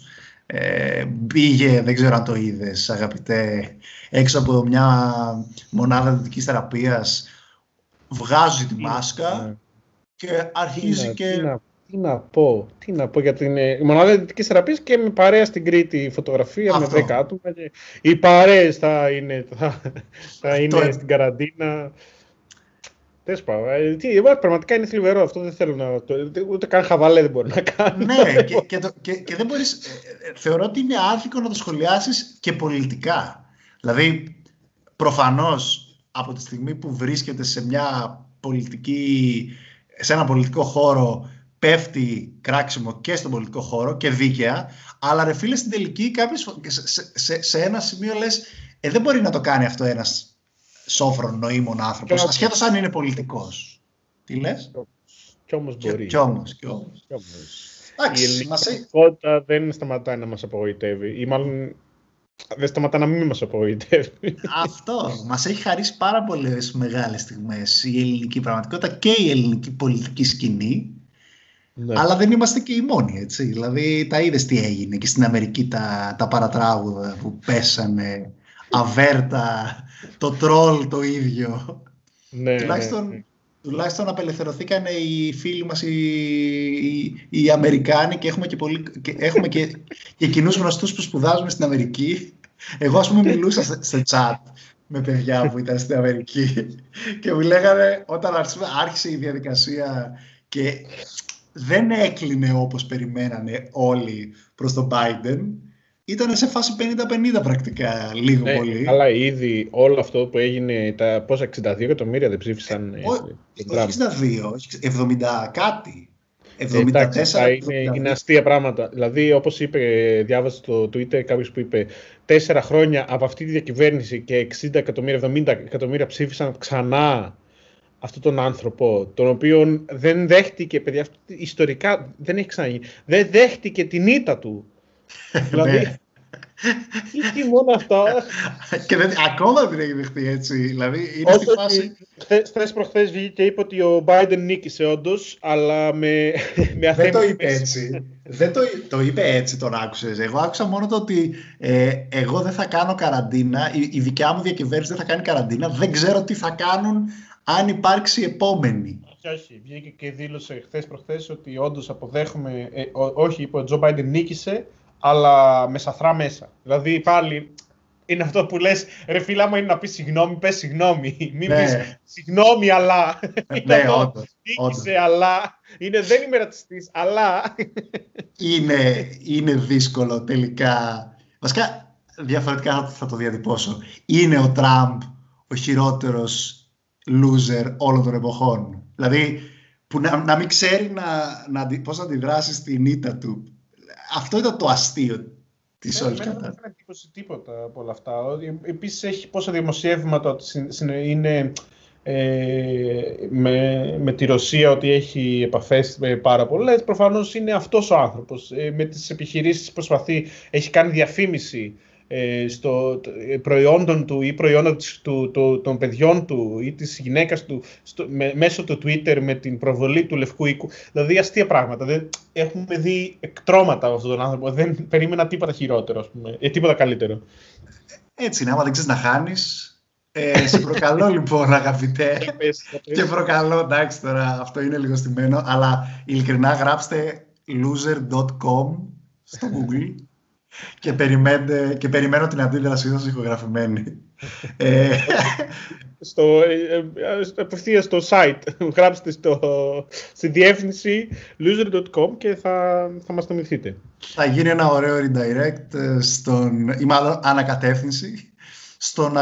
Πήγε, δεν ξέρω αν το είδες αγαπητέ, έξω από μια μονάδα δυτικής θεραπείας, βγάζει τη μάσκα. Και αρχίζει Τι να πω για την μονάδα δυτικής θεραπείας και με παρέα στην Κρήτη φωτογραφία αυτό. Με 10 άτομα. Και οι παρέες θα είναι στην καραντίνα. Τες πάμε. Πραγματικά είναι θλιβερό αυτό. Δεν θέλω να. Ούτε καν χαβαλέ δεν μπορεί να κάνει. Ναι, και δεν μπορεί. Θεωρώ ότι είναι άδικο να το σχολιάσεις και πολιτικά. Δηλαδή, προφανώς από τη στιγμή που βρίσκεται σε μια πολιτική, σε ένα πολιτικό χώρο, πέφτει κράξιμο και στον πολιτικό χώρο και δίκαια. Αλλά ρε φίλε, στην τελική, σε ένα σημείο λες, δεν μπορεί να το κάνει αυτό ένας σόφρον, νοήμων άνθρωπος, ασχέτως αν είναι πολιτικός. Τι λες? Κι όμως μπορεί. Η ελληνικότητα δεν σταματάει να μας απογοητεύει. Ή μάλλον δεν σταματά να μην μας απογοητεύει. Αυτό. Μας έχει χαρίσει πάρα πολλές μεγάλες στιγμές η ελληνική πραγματικότητα και η ελληνική πολιτική σκηνή. Ναι. Αλλά δεν είμαστε και οι μόνοι, έτσι. Δηλαδή τα είδες τι έγινε και στην Αμερική, τα παρατράγουδα που πέσανε, αβέρτα, το τρόλ το ίδιο. Ναι, τουλάχιστον απελευθερωθήκανε οι φίλοι μας οι Αμερικάνοι και έχουμε και κοινούς γνωστούς που σπουδάζουν στην Αμερική. Εγώ ας πούμε μιλούσα σε chat με παιδιά που ήταν στην Αμερική και μου λέγανε όταν άρχισε η διαδικασία και δεν έκλεινε όπως περιμένανε όλοι προς τον Μπάιντεν. Ήταν σε φάση 50-50 πρακτικά, λίγο πολύ. Αλλά ήδη όλο αυτό που έγινε, τα πόσα 62 εκατομμύρια δεν ψήφισαν. Όχι 62, 70 κάτι. 74, είναι αστεία πράγματα. Δηλαδή, όπως είπε, διάβασα στο Twitter κάποιος που είπε 4 χρόνια από αυτή τη διακυβέρνηση και 60 εκατομμύρια, 70 εκατομμύρια ψήφισαν ξανά αυτόν τον άνθρωπο, τον οποίο δεν δέχτηκε, παιδιά, ιστορικά δεν έχει ξαναγίνει, δεν δέχτηκε την ήττα του. Δηλαδή, τι μόνο αυτό. Και ακόμα δεν έχει δεχτεί έτσι. Δηλαδή, είναι στη φάση. Χθες προχθές βγήκε και είπε ότι ο Μπάιντεν νίκησε όντως, αλλά με αθέμητες. Δεν το είπε έτσι. Το είπε έτσι, τον άκουσες. Εγώ άκουσα μόνο το ότι εγώ δεν θα κάνω καραντίνα. Η δικιά μου διακυβέρνηση δεν θα κάνει καραντίνα. Δεν ξέρω τι θα κάνουν αν υπάρξει επόμενη. Όχι, βγήκε και δήλωσε χθες προχθές ότι όντως αποδέχομαι. Όχι, είπε ο Τζο Μπάιντεν νίκησε, αλλά με σαθρά μέσα. Δηλαδή πάλι είναι αυτό που λες, ρε φίλα μου, είναι να πεις συγγνώμη, πες συγγνώμη. Μην πεις συγγνώμη, αλλά. Ναι, όντως. Νίκησε, αλλά. Δεν είμαι ρατσιστής, αλλά. Είναι δύσκολο τελικά. Βασικά, διαφορετικά θα το διατυπώσω. Είναι ο Τραμπ ο χειρότερος loser όλων των εποχών. Δηλαδή, που να μην ξέρει πώς να αντιδράσει στην ήττα του. Αυτό ήταν το αστείο της όλης κατάστασης. Δεν έκανε εντύπωση τίποτα από όλα αυτά. Επίσης, έχει πόσα δημοσιεύματα ότι είναι με τη Ρωσία, ότι έχει επαφές με πάρα πολλές. Προφανώς είναι αυτός ο άνθρωπος. Με τις επιχειρήσεις προσπαθεί, έχει κάνει διαφήμιση στο προϊόντων του ή προϊόντων των παιδιών του ή της γυναίκας του μέσω του Twitter με την προβολή του Λευκού Οίκου. Δηλαδή αστεία πράγματα. Έχουμε δει εκτρώματα από αυτόν τον άνθρωπο. Δεν περίμενα τίποτα χειρότερο, ας πούμε, τίποτα καλύτερο. Έτσι είναι, άμα δεν ξέρεις να χάνεις. Σε προκαλώ λοιπόν, αγαπητέ. Και προκαλώ, εντάξει, τώρα αυτό είναι λίγο στημένο, αλλά ειλικρινά γράψτε loser.com στο Google. Και περιμένω την αντίδρασή σας ηχογραφημένη. Απευθείας στο site. Γράψτε στη διεύθυνση loser.com και θα μας θυμηθείτε. Θα γίνει ένα ωραίο redirect ή μάλλον ανακατεύθυνση στον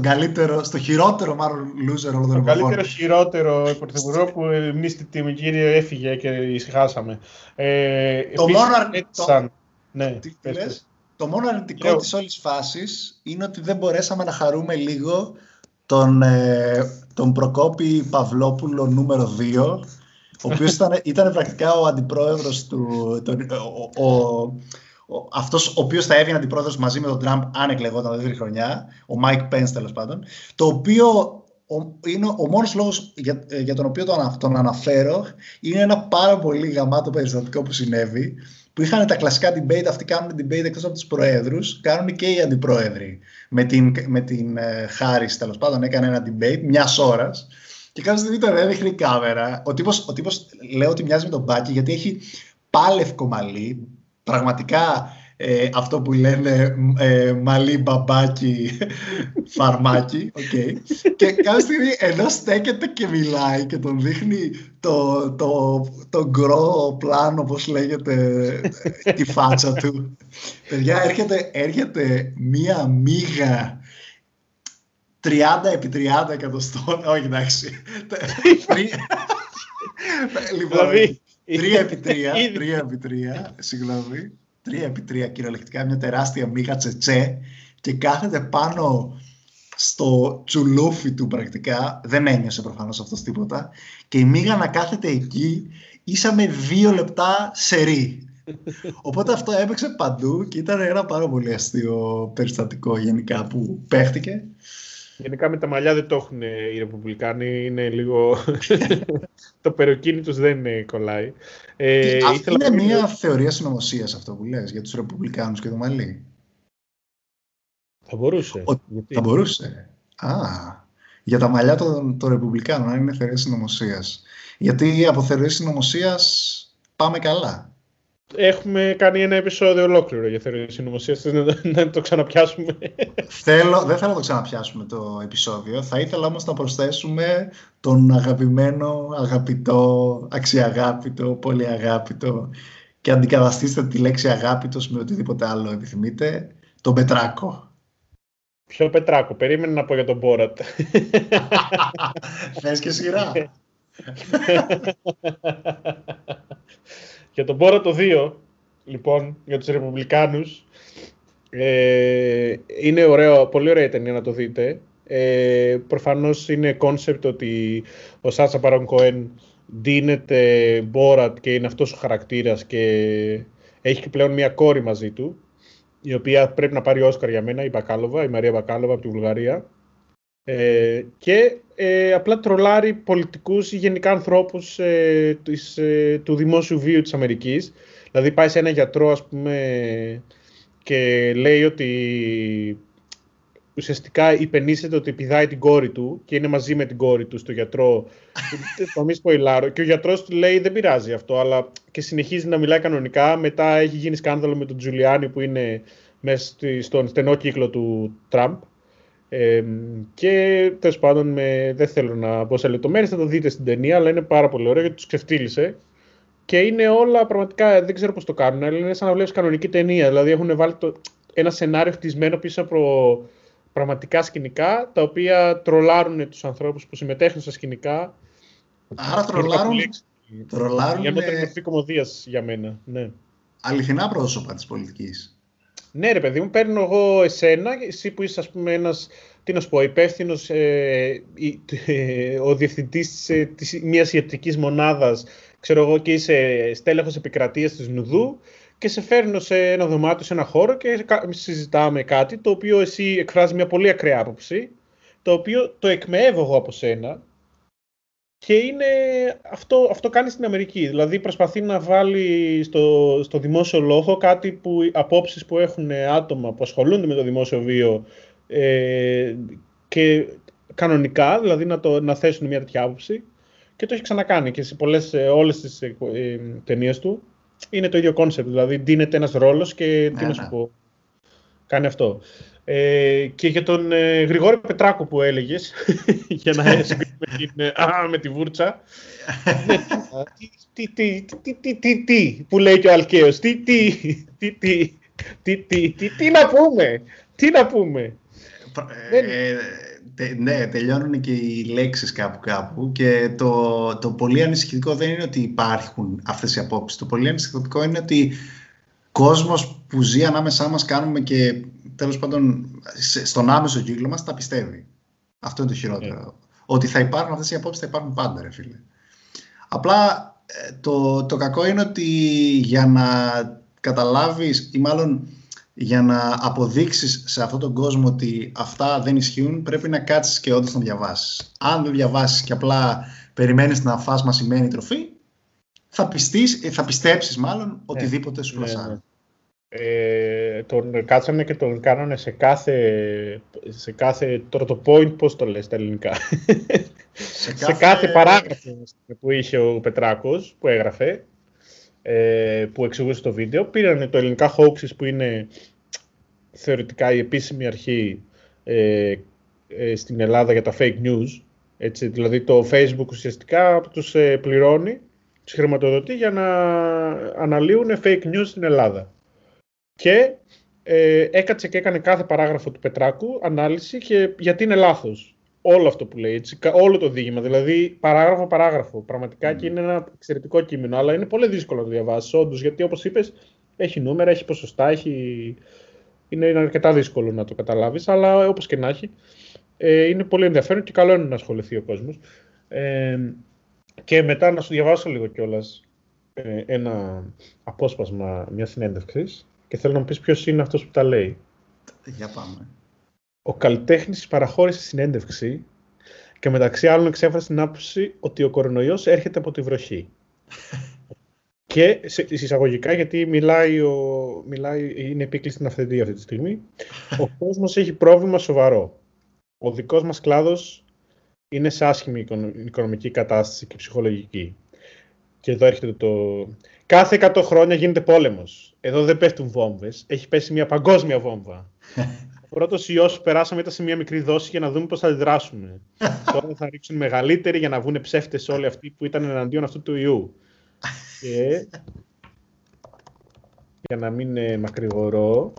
καλύτερο, στο χειρότερο μάλλον loser όλων των εποχών. Καλύτερο χειρότερο πρωθυπουργό που μνήστητη μου κύριε έφυγε και ησυχάσαμε. Ναι, το μόνο αρνητικό της όλης φάσης είναι ότι δεν μπορέσαμε να χαρούμε λίγο τον Προκόπη Παυλόπουλο νούμερο 2, ο οποίος ήταν πρακτικά ο αντιπρόεδρος του. Αυτός ο οποίος θα έβγαινε αντιπρόεδρος μαζί με τον Τραμπ αν εκλεγόταν δεύτερη χρονιά, ο Μάικ Πένς τέλος πάντων, το οποίο είναι ο μόνος λόγος για τον οποίο τον αναφέρω, είναι ένα πάρα πολύ γαμάτο περιστατικό που συνέβη, που είχαν τα κλασικά debate, αυτοί κάνουν debate εκτός από τους προέδρους, κάνουν και οι αντιπρόεδροι. Με την Χάρις, τέλος πάντων, έκανε ένα debate μιας ώρας και κάποια στιγμή τον έδειχνε η κάμερα. Ο τύπος λέω ότι μοιάζει με τον Μπάκη, γιατί έχει πάλευκο μαλλί, πραγματικά αυτό που λένε μαλλί μπαμπάκι φαρμάκι. Okay. Και κάποια στιγμή ενώ στέκεται και μιλάει και τον δείχνει το γκρό πλάνο, όπως λέγεται, τη φάτσα του. Παιδιά, έρχεται μία μίγα 30x30 εκατοστών. Όχι, εντάξει. Λοιπόν, 3x3 κυριολεκτικά, μια τεράστια μύγα τσετσέ, και κάθεται πάνω στο τσουλούφι του πρακτικά. Δεν ένιωσε προφανώς αυτός τίποτα, και η μύγα να κάθεται εκεί ίσα με 2 λεπτά σερί. Οπότε αυτό έπαιξε παντού και ήταν ένα πάρα πολύ αστείο περιστατικό γενικά που παίχτηκε. Γενικά με τα μαλλιά δεν το έχουν οι Ρεπουμπλικάνοι, είναι λίγο... το περοκίνη τους δεν κολλάει. Αυτή είναι μια θεωρία συνωμοσίας αυτό που λες για τους Ρεπουμπλικάνους και το μαλλί. Θα μπορούσε. Θα μπορούσε. Α, για τα μαλλιά των Ρεπουμπλικάνων, αν είναι θεωρία συνωμοσίας. Γιατί από θεωρία συνωμοσίας πάμε καλά. Έχουμε κάνει ένα επεισόδιο ολόκληρο για θεωρία συνωμοσίας, να το ξαναπιάσουμε. Δεν θέλω να το ξαναπιάσουμε το επεισόδιο. Θα ήθελα όμως να προσθέσουμε τον αγαπημένο, αγαπητό, αξιαγάπητο, πολύ αγάπητο, και αντικαταστήστε τη λέξη αγάπητος με οτιδήποτε άλλο επιθυμείτε, τον Πετράκο. Ποιο Πετράκο? Περίμενα να πω για τον Μπόρατ. Θες και σειρά. Για τον Μπόρατ το 2, λοιπόν, για τους Ρεπουμπλικάνους, είναι ωραίο, πολύ ωραία ταινία να το δείτε. Προφανώς είναι κόνσεπτ ότι ο Σάτσα Μπάρον Κοέν ντύνεται Μπόρατ και είναι αυτός ο χαρακτήρας, και έχει και πλέον μια κόρη μαζί του, η οποία πρέπει να πάρει Όσκαρ για μένα, η Μαρία Μπακάλοβα από τη Βουλγαρία. Απλά τρολάρει πολιτικούς ή γενικά ανθρώπους του δημόσιου βίου της Αμερικής. Δηλαδή πάει σε ένα γιατρό, ας πούμε, και λέει ότι ουσιαστικά υπενήσεται ότι πηδάει την κόρη του και είναι μαζί με την κόρη του στο γιατρό. Θα μη σποϊλάρω. Και ο γιατρός του λέει δεν πειράζει αυτό, αλλά και συνεχίζει να μιλάει κανονικά. Μετά έχει γίνει σκάνδαλο με τον Τζουλιάνι που είναι μέσα στον στενό κύκλο του Τραμπ. Και τέλος πάντων, δεν θέλω να πω σε λεπτομέρειες, θα το δείτε στην ταινία, αλλά είναι πάρα πολύ ωραίο γιατί τους ξεφτύλισε. Και είναι όλα πραγματικά, δεν ξέρω πώς το κάνουν, αλλά είναι σαν να βλέπεις κανονική ταινία. Δηλαδή έχουν βάλει ένα σενάριο χτισμένο πίσω από πραγματικά σκηνικά, τα οποία τρολάρουν τους ανθρώπους που συμμετέχουν στα σκηνικά. Άρα τρολάρουν. Για μένα είναι μορφή κωμωδίας για μένα. Ναι. Αληθινά πρόσωπα της πολιτικής. Ναι, ρε παιδί μου, παίρνω εγώ εσένα, εσύ που είσαι, ας πούμε, ένας, τι να σου πω, υπεύθυνος, ο διευθυντής της μιας ιατρικής μονάδας, ξέρω εγώ, και είσαι στέλεχος επικρατείας της Νουδού, και σε φέρνω σε ένα δωμάτιο, σε ένα χώρο, και συζητάμε κάτι, το οποίο εσύ εκφράζει μια πολύ ακραία άποψη, το οποίο το εκμεεύω εγώ από σένα, και είναι αυτό κάνει στην Αμερική. Δηλαδή προσπαθεί να βάλει στο δημόσιο λόγο κάτι που απόψεις που έχουν άτομα που ασχολούνται με το δημόσιο βίο και κανονικά, δηλαδή να θέσουν μια τέτοια άποψη, και το έχει ξανακάνει και σε όλες τις ταινίες του. Είναι το ίδιο κόνσεπτ, δηλαδή ντύνεται ένας ρόλος και τι να σου πω, κάνει αυτό. Και για τον Γρηγόρη Πετράκο που έλεγες, για να συγκρίνουμε με τη βούρτσα. Τι, που λέει και ο Αλκαίος, τι να πούμε. Ναι, τελειώνουν και οι λέξεις κάπου και το πολύ ανησυχητικό δεν είναι ότι υπάρχουν αυτές οι απόψεις. Το πολύ ανησυχητικό είναι ότι κόσμος που ζει ανάμεσά μας, κάνουμε και τέλος πάντων στον άμεσο κύκλο μας, τα πιστεύει. Αυτό είναι το χειρότερο. Yeah. Ότι θα υπάρχουν αυτές οι απόψεις, θα υπάρχουν πάντα, ρε φίλε. Απλά το κακό είναι ότι για να καταλάβεις ή μάλλον για να αποδείξεις σε αυτόν τον κόσμο ότι αυτά δεν ισχύουν, πρέπει να κάτσεις και όντως να διαβάσεις. Αν δεν διαβάσεις και απλά περιμένεις να φας μασημένη τροφή, θα πιστέψεις μάλλον οτιδήποτε σου πλασάρει. Τον κάτσανε και τον κάνανε σε κάθε point, πώς το λες τα ελληνικά, σε κάθε παράγραφο που είχε ο Πετράκος που έγραφε, που εξηγούσε το βίντεο. Πήραν το ελληνικά hoaxes που είναι θεωρητικά η επίσημη αρχή στην Ελλάδα για τα fake news. Έτσι, δηλαδή το Facebook ουσιαστικά τους πληρώνει, τους χρηματοδοτεί για να αναλύουν fake news στην Ελλάδα. Και έκατσε και έκανε κάθε παράγραφο του Πετράκου ανάλυση και γιατί είναι λάθος. Όλο αυτό που λέει, έτσι, όλο το δίγημα, δηλαδή παράγραφο-παράγραφο. Πραγματικά και είναι ένα εξαιρετικό κείμενο, αλλά είναι πολύ δύσκολο να το διαβάσεις, όντως, γιατί όπως είπες, έχει νούμερα, έχει ποσοστά, είναι αρκετά δύσκολο να το καταλάβεις, αλλά όπως και να έχει, είναι πολύ ενδιαφέρον και καλό είναι να ασχοληθεί ο κόσμος. Και μετά να σου διαβάσω λίγο κιόλας ένα απόσπασμα μιας συνέντευξης και θέλω να μου πεις ποιος είναι αυτός που τα λέει. Για πάμε. Ο καλλιτέχνης παραχώρησε συνέντευξη και μεταξύ άλλων εξέφρασε την άποψη ότι ο κορονοϊός έρχεται από τη βροχή. Και εισαγωγικά, γιατί είναι επίκληση στην αυθεντία αυτή τη στιγμή, ο κόσμος έχει πρόβλημα σοβαρό. Ο δικός μας κλάδος είναι σε άσχημη οικονομική κατάσταση και ψυχολογική. Και εδώ έρχεται το... Κάθε 100 χρόνια γίνεται πόλεμος. Εδώ δεν πέφτουν βόμβες. Έχει πέσει μια παγκόσμια βόμβα. Ο πρώτος ιός που περάσαμε ήταν σε μια μικρή δόση για να δούμε πώς θα αντιδράσουμε. Τώρα θα ρίξουν μεγαλύτεροι για να βγουν ψεύτες όλοι αυτοί που ήταν εναντίον αυτού του ιού. Και... για να μην μακρηγορώ...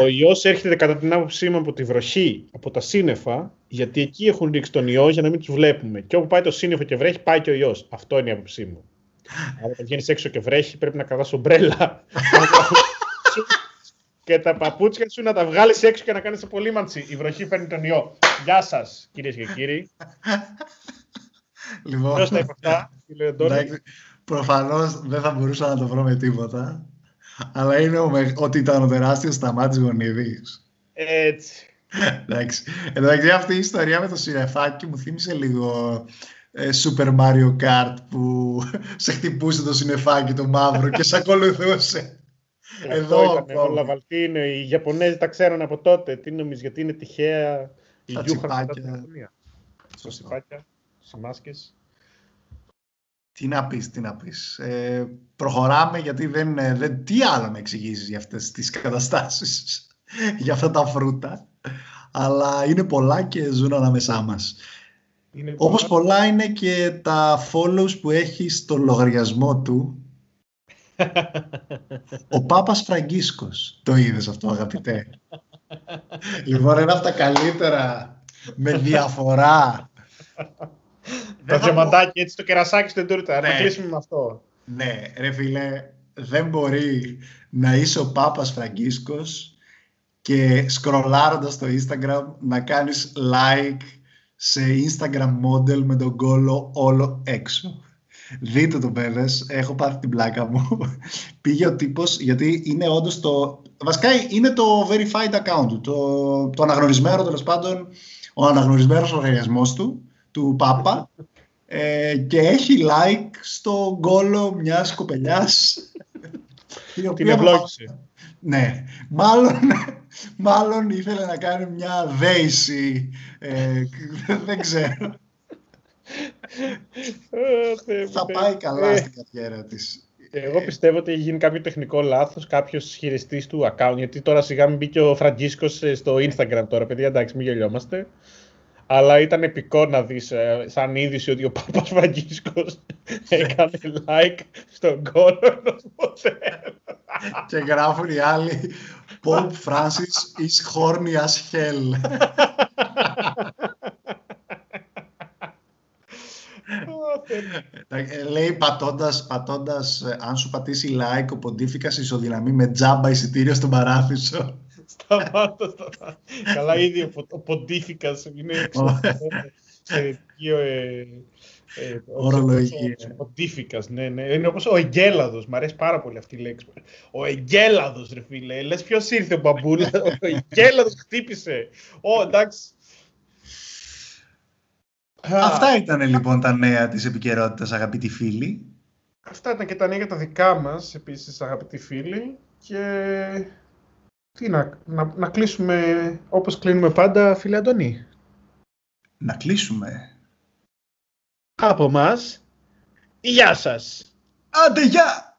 Ο ιός έρχεται κατά την άποψή μου από τη βροχή, από τα σύννεφα, γιατί εκεί έχουν ρίξει τον ιό για να μην τους βλέπουμε. Και όπου πάει το σύννεφο και βρέχει, πάει και ο ιός. Αυτό είναι η άποψή μου. Αν βγαίνεις έξω και βρέχει, πρέπει να κρατάς ομπρέλα. Και τα παπούτσια σου να τα βγάλεις έξω και να κάνεις απολύμανση. Η βροχή παίρνει τον ιό. Γεια σας, κυρίες και κύριοι. Λοιπόν, τα αυτά, προφανώς δεν θα μπορούσα να το βρω με τίποτα. Αλλά είναι ότι ήταν ο τεράστιος Σταμάτης Γονιδής. Έτσι. Εντάξει. Εντάξει, αυτή η ιστορία με το σειρεφάκι μου θύμισε λίγο Super Mario Kart που σε χτυπούσε το σειρεφάκι το μαύρο και σε ακολουθούσε. Εδώ ο Λαβαλτή είναι. Οι Ιαπωνέζοι τα ξέρουν από τότε. Τι νομίζεις, γιατί είναι τυχαία η γιούχα. Στο τσιπάκια, στις μάσκες. Τι να πεις. Προχωράμε γιατί δεν... Τι άλλο να εξηγήσεις για αυτές τις καταστάσεις, για αυτά τα φρούτα. Αλλά είναι πολλά και ζουν ανάμεσά μας. Όπως πολλά είναι και τα follows που έχει στο λογαριασμό του. Ο Πάπας Φραγκίσκος. Το είδες αυτό, αγαπητέ? Λοιπόν, ένα από τα καλύτερα με διαφορά. Το διαμαντάκι, έτσι, το κερασάκι στην τούρτα. Ναι. Να κλείσουμε με αυτό. Ναι, ρε φίλε, δεν μπορεί να είσαι ο Πάπας Φραγκίσκος και σκρολάροντας το Instagram να κάνεις like σε Instagram model με τον κόλο όλο έξω. Δείτε το πέλες, έχω πάθει την πλάκα μου. Πήγε ο τύπος, γιατί είναι όντως το... Βασικά είναι το verified account του, το αναγνωρισμένο, τέλος πάντων, ο αναγνωρισμένος λογαριασμός του Πάπα, και έχει like στον γκόλο μιας κοπελιάς η οποία την ευλόγησε. Ναι, μάλλον ήθελε να κάνει μια δέηση, δεν ξέρω. Θα πάει καλά στην καριέρα της. Εγώ πιστεύω ότι έχει γίνει κάποιο τεχνικό λάθος, κάποιος χειριστής του account, γιατί τώρα σιγά μην μπει και ο Φραγκίσκος στο Instagram τώρα, παιδιά, εντάξει, μην γελιόμαστε. Αλλά ήταν επικό να δεις σαν είδηση ότι ο Πάπας Φραγκίσκος έκανε like στον κόλλο ενός μοντέλου. Και γράφουν οι άλλοι Pope Francis is horny as hell. Λέει πατώντας, αν σου πατήσει like ο ποντίφικας ισοδυναμεί με τζάμπα εισιτήριο στον Παράθυσο. Σταμάτα. Καλά, ήδη ο ποντίφικας είναι εξαιρετική ορολογία. Ο ποντίφικας, ναι. Είναι όπως ο Εγκέλαδος. Μ' αρέσει πάρα πολύ αυτή η λέξη. Ο Εγκέλαδος, ρε φίλε. Λες ποιος ήρθε ο μπαμπούλας. Ο Εγκέλαδος χτύπησε. Εντάξει. Αυτά ήταν λοιπόν τα νέα της επικαιρότητας, αγαπητοί φίλοι. Αυτά ήταν και τα νέα για τα δικά μας, επίσης, αγαπητοί φίλοι. Και... τι να κλείσουμε όπως κλείνουμε πάντα, φίλε Αντώνη? Να κλείσουμε. Από μας, γεια σας! Άντε, γεια!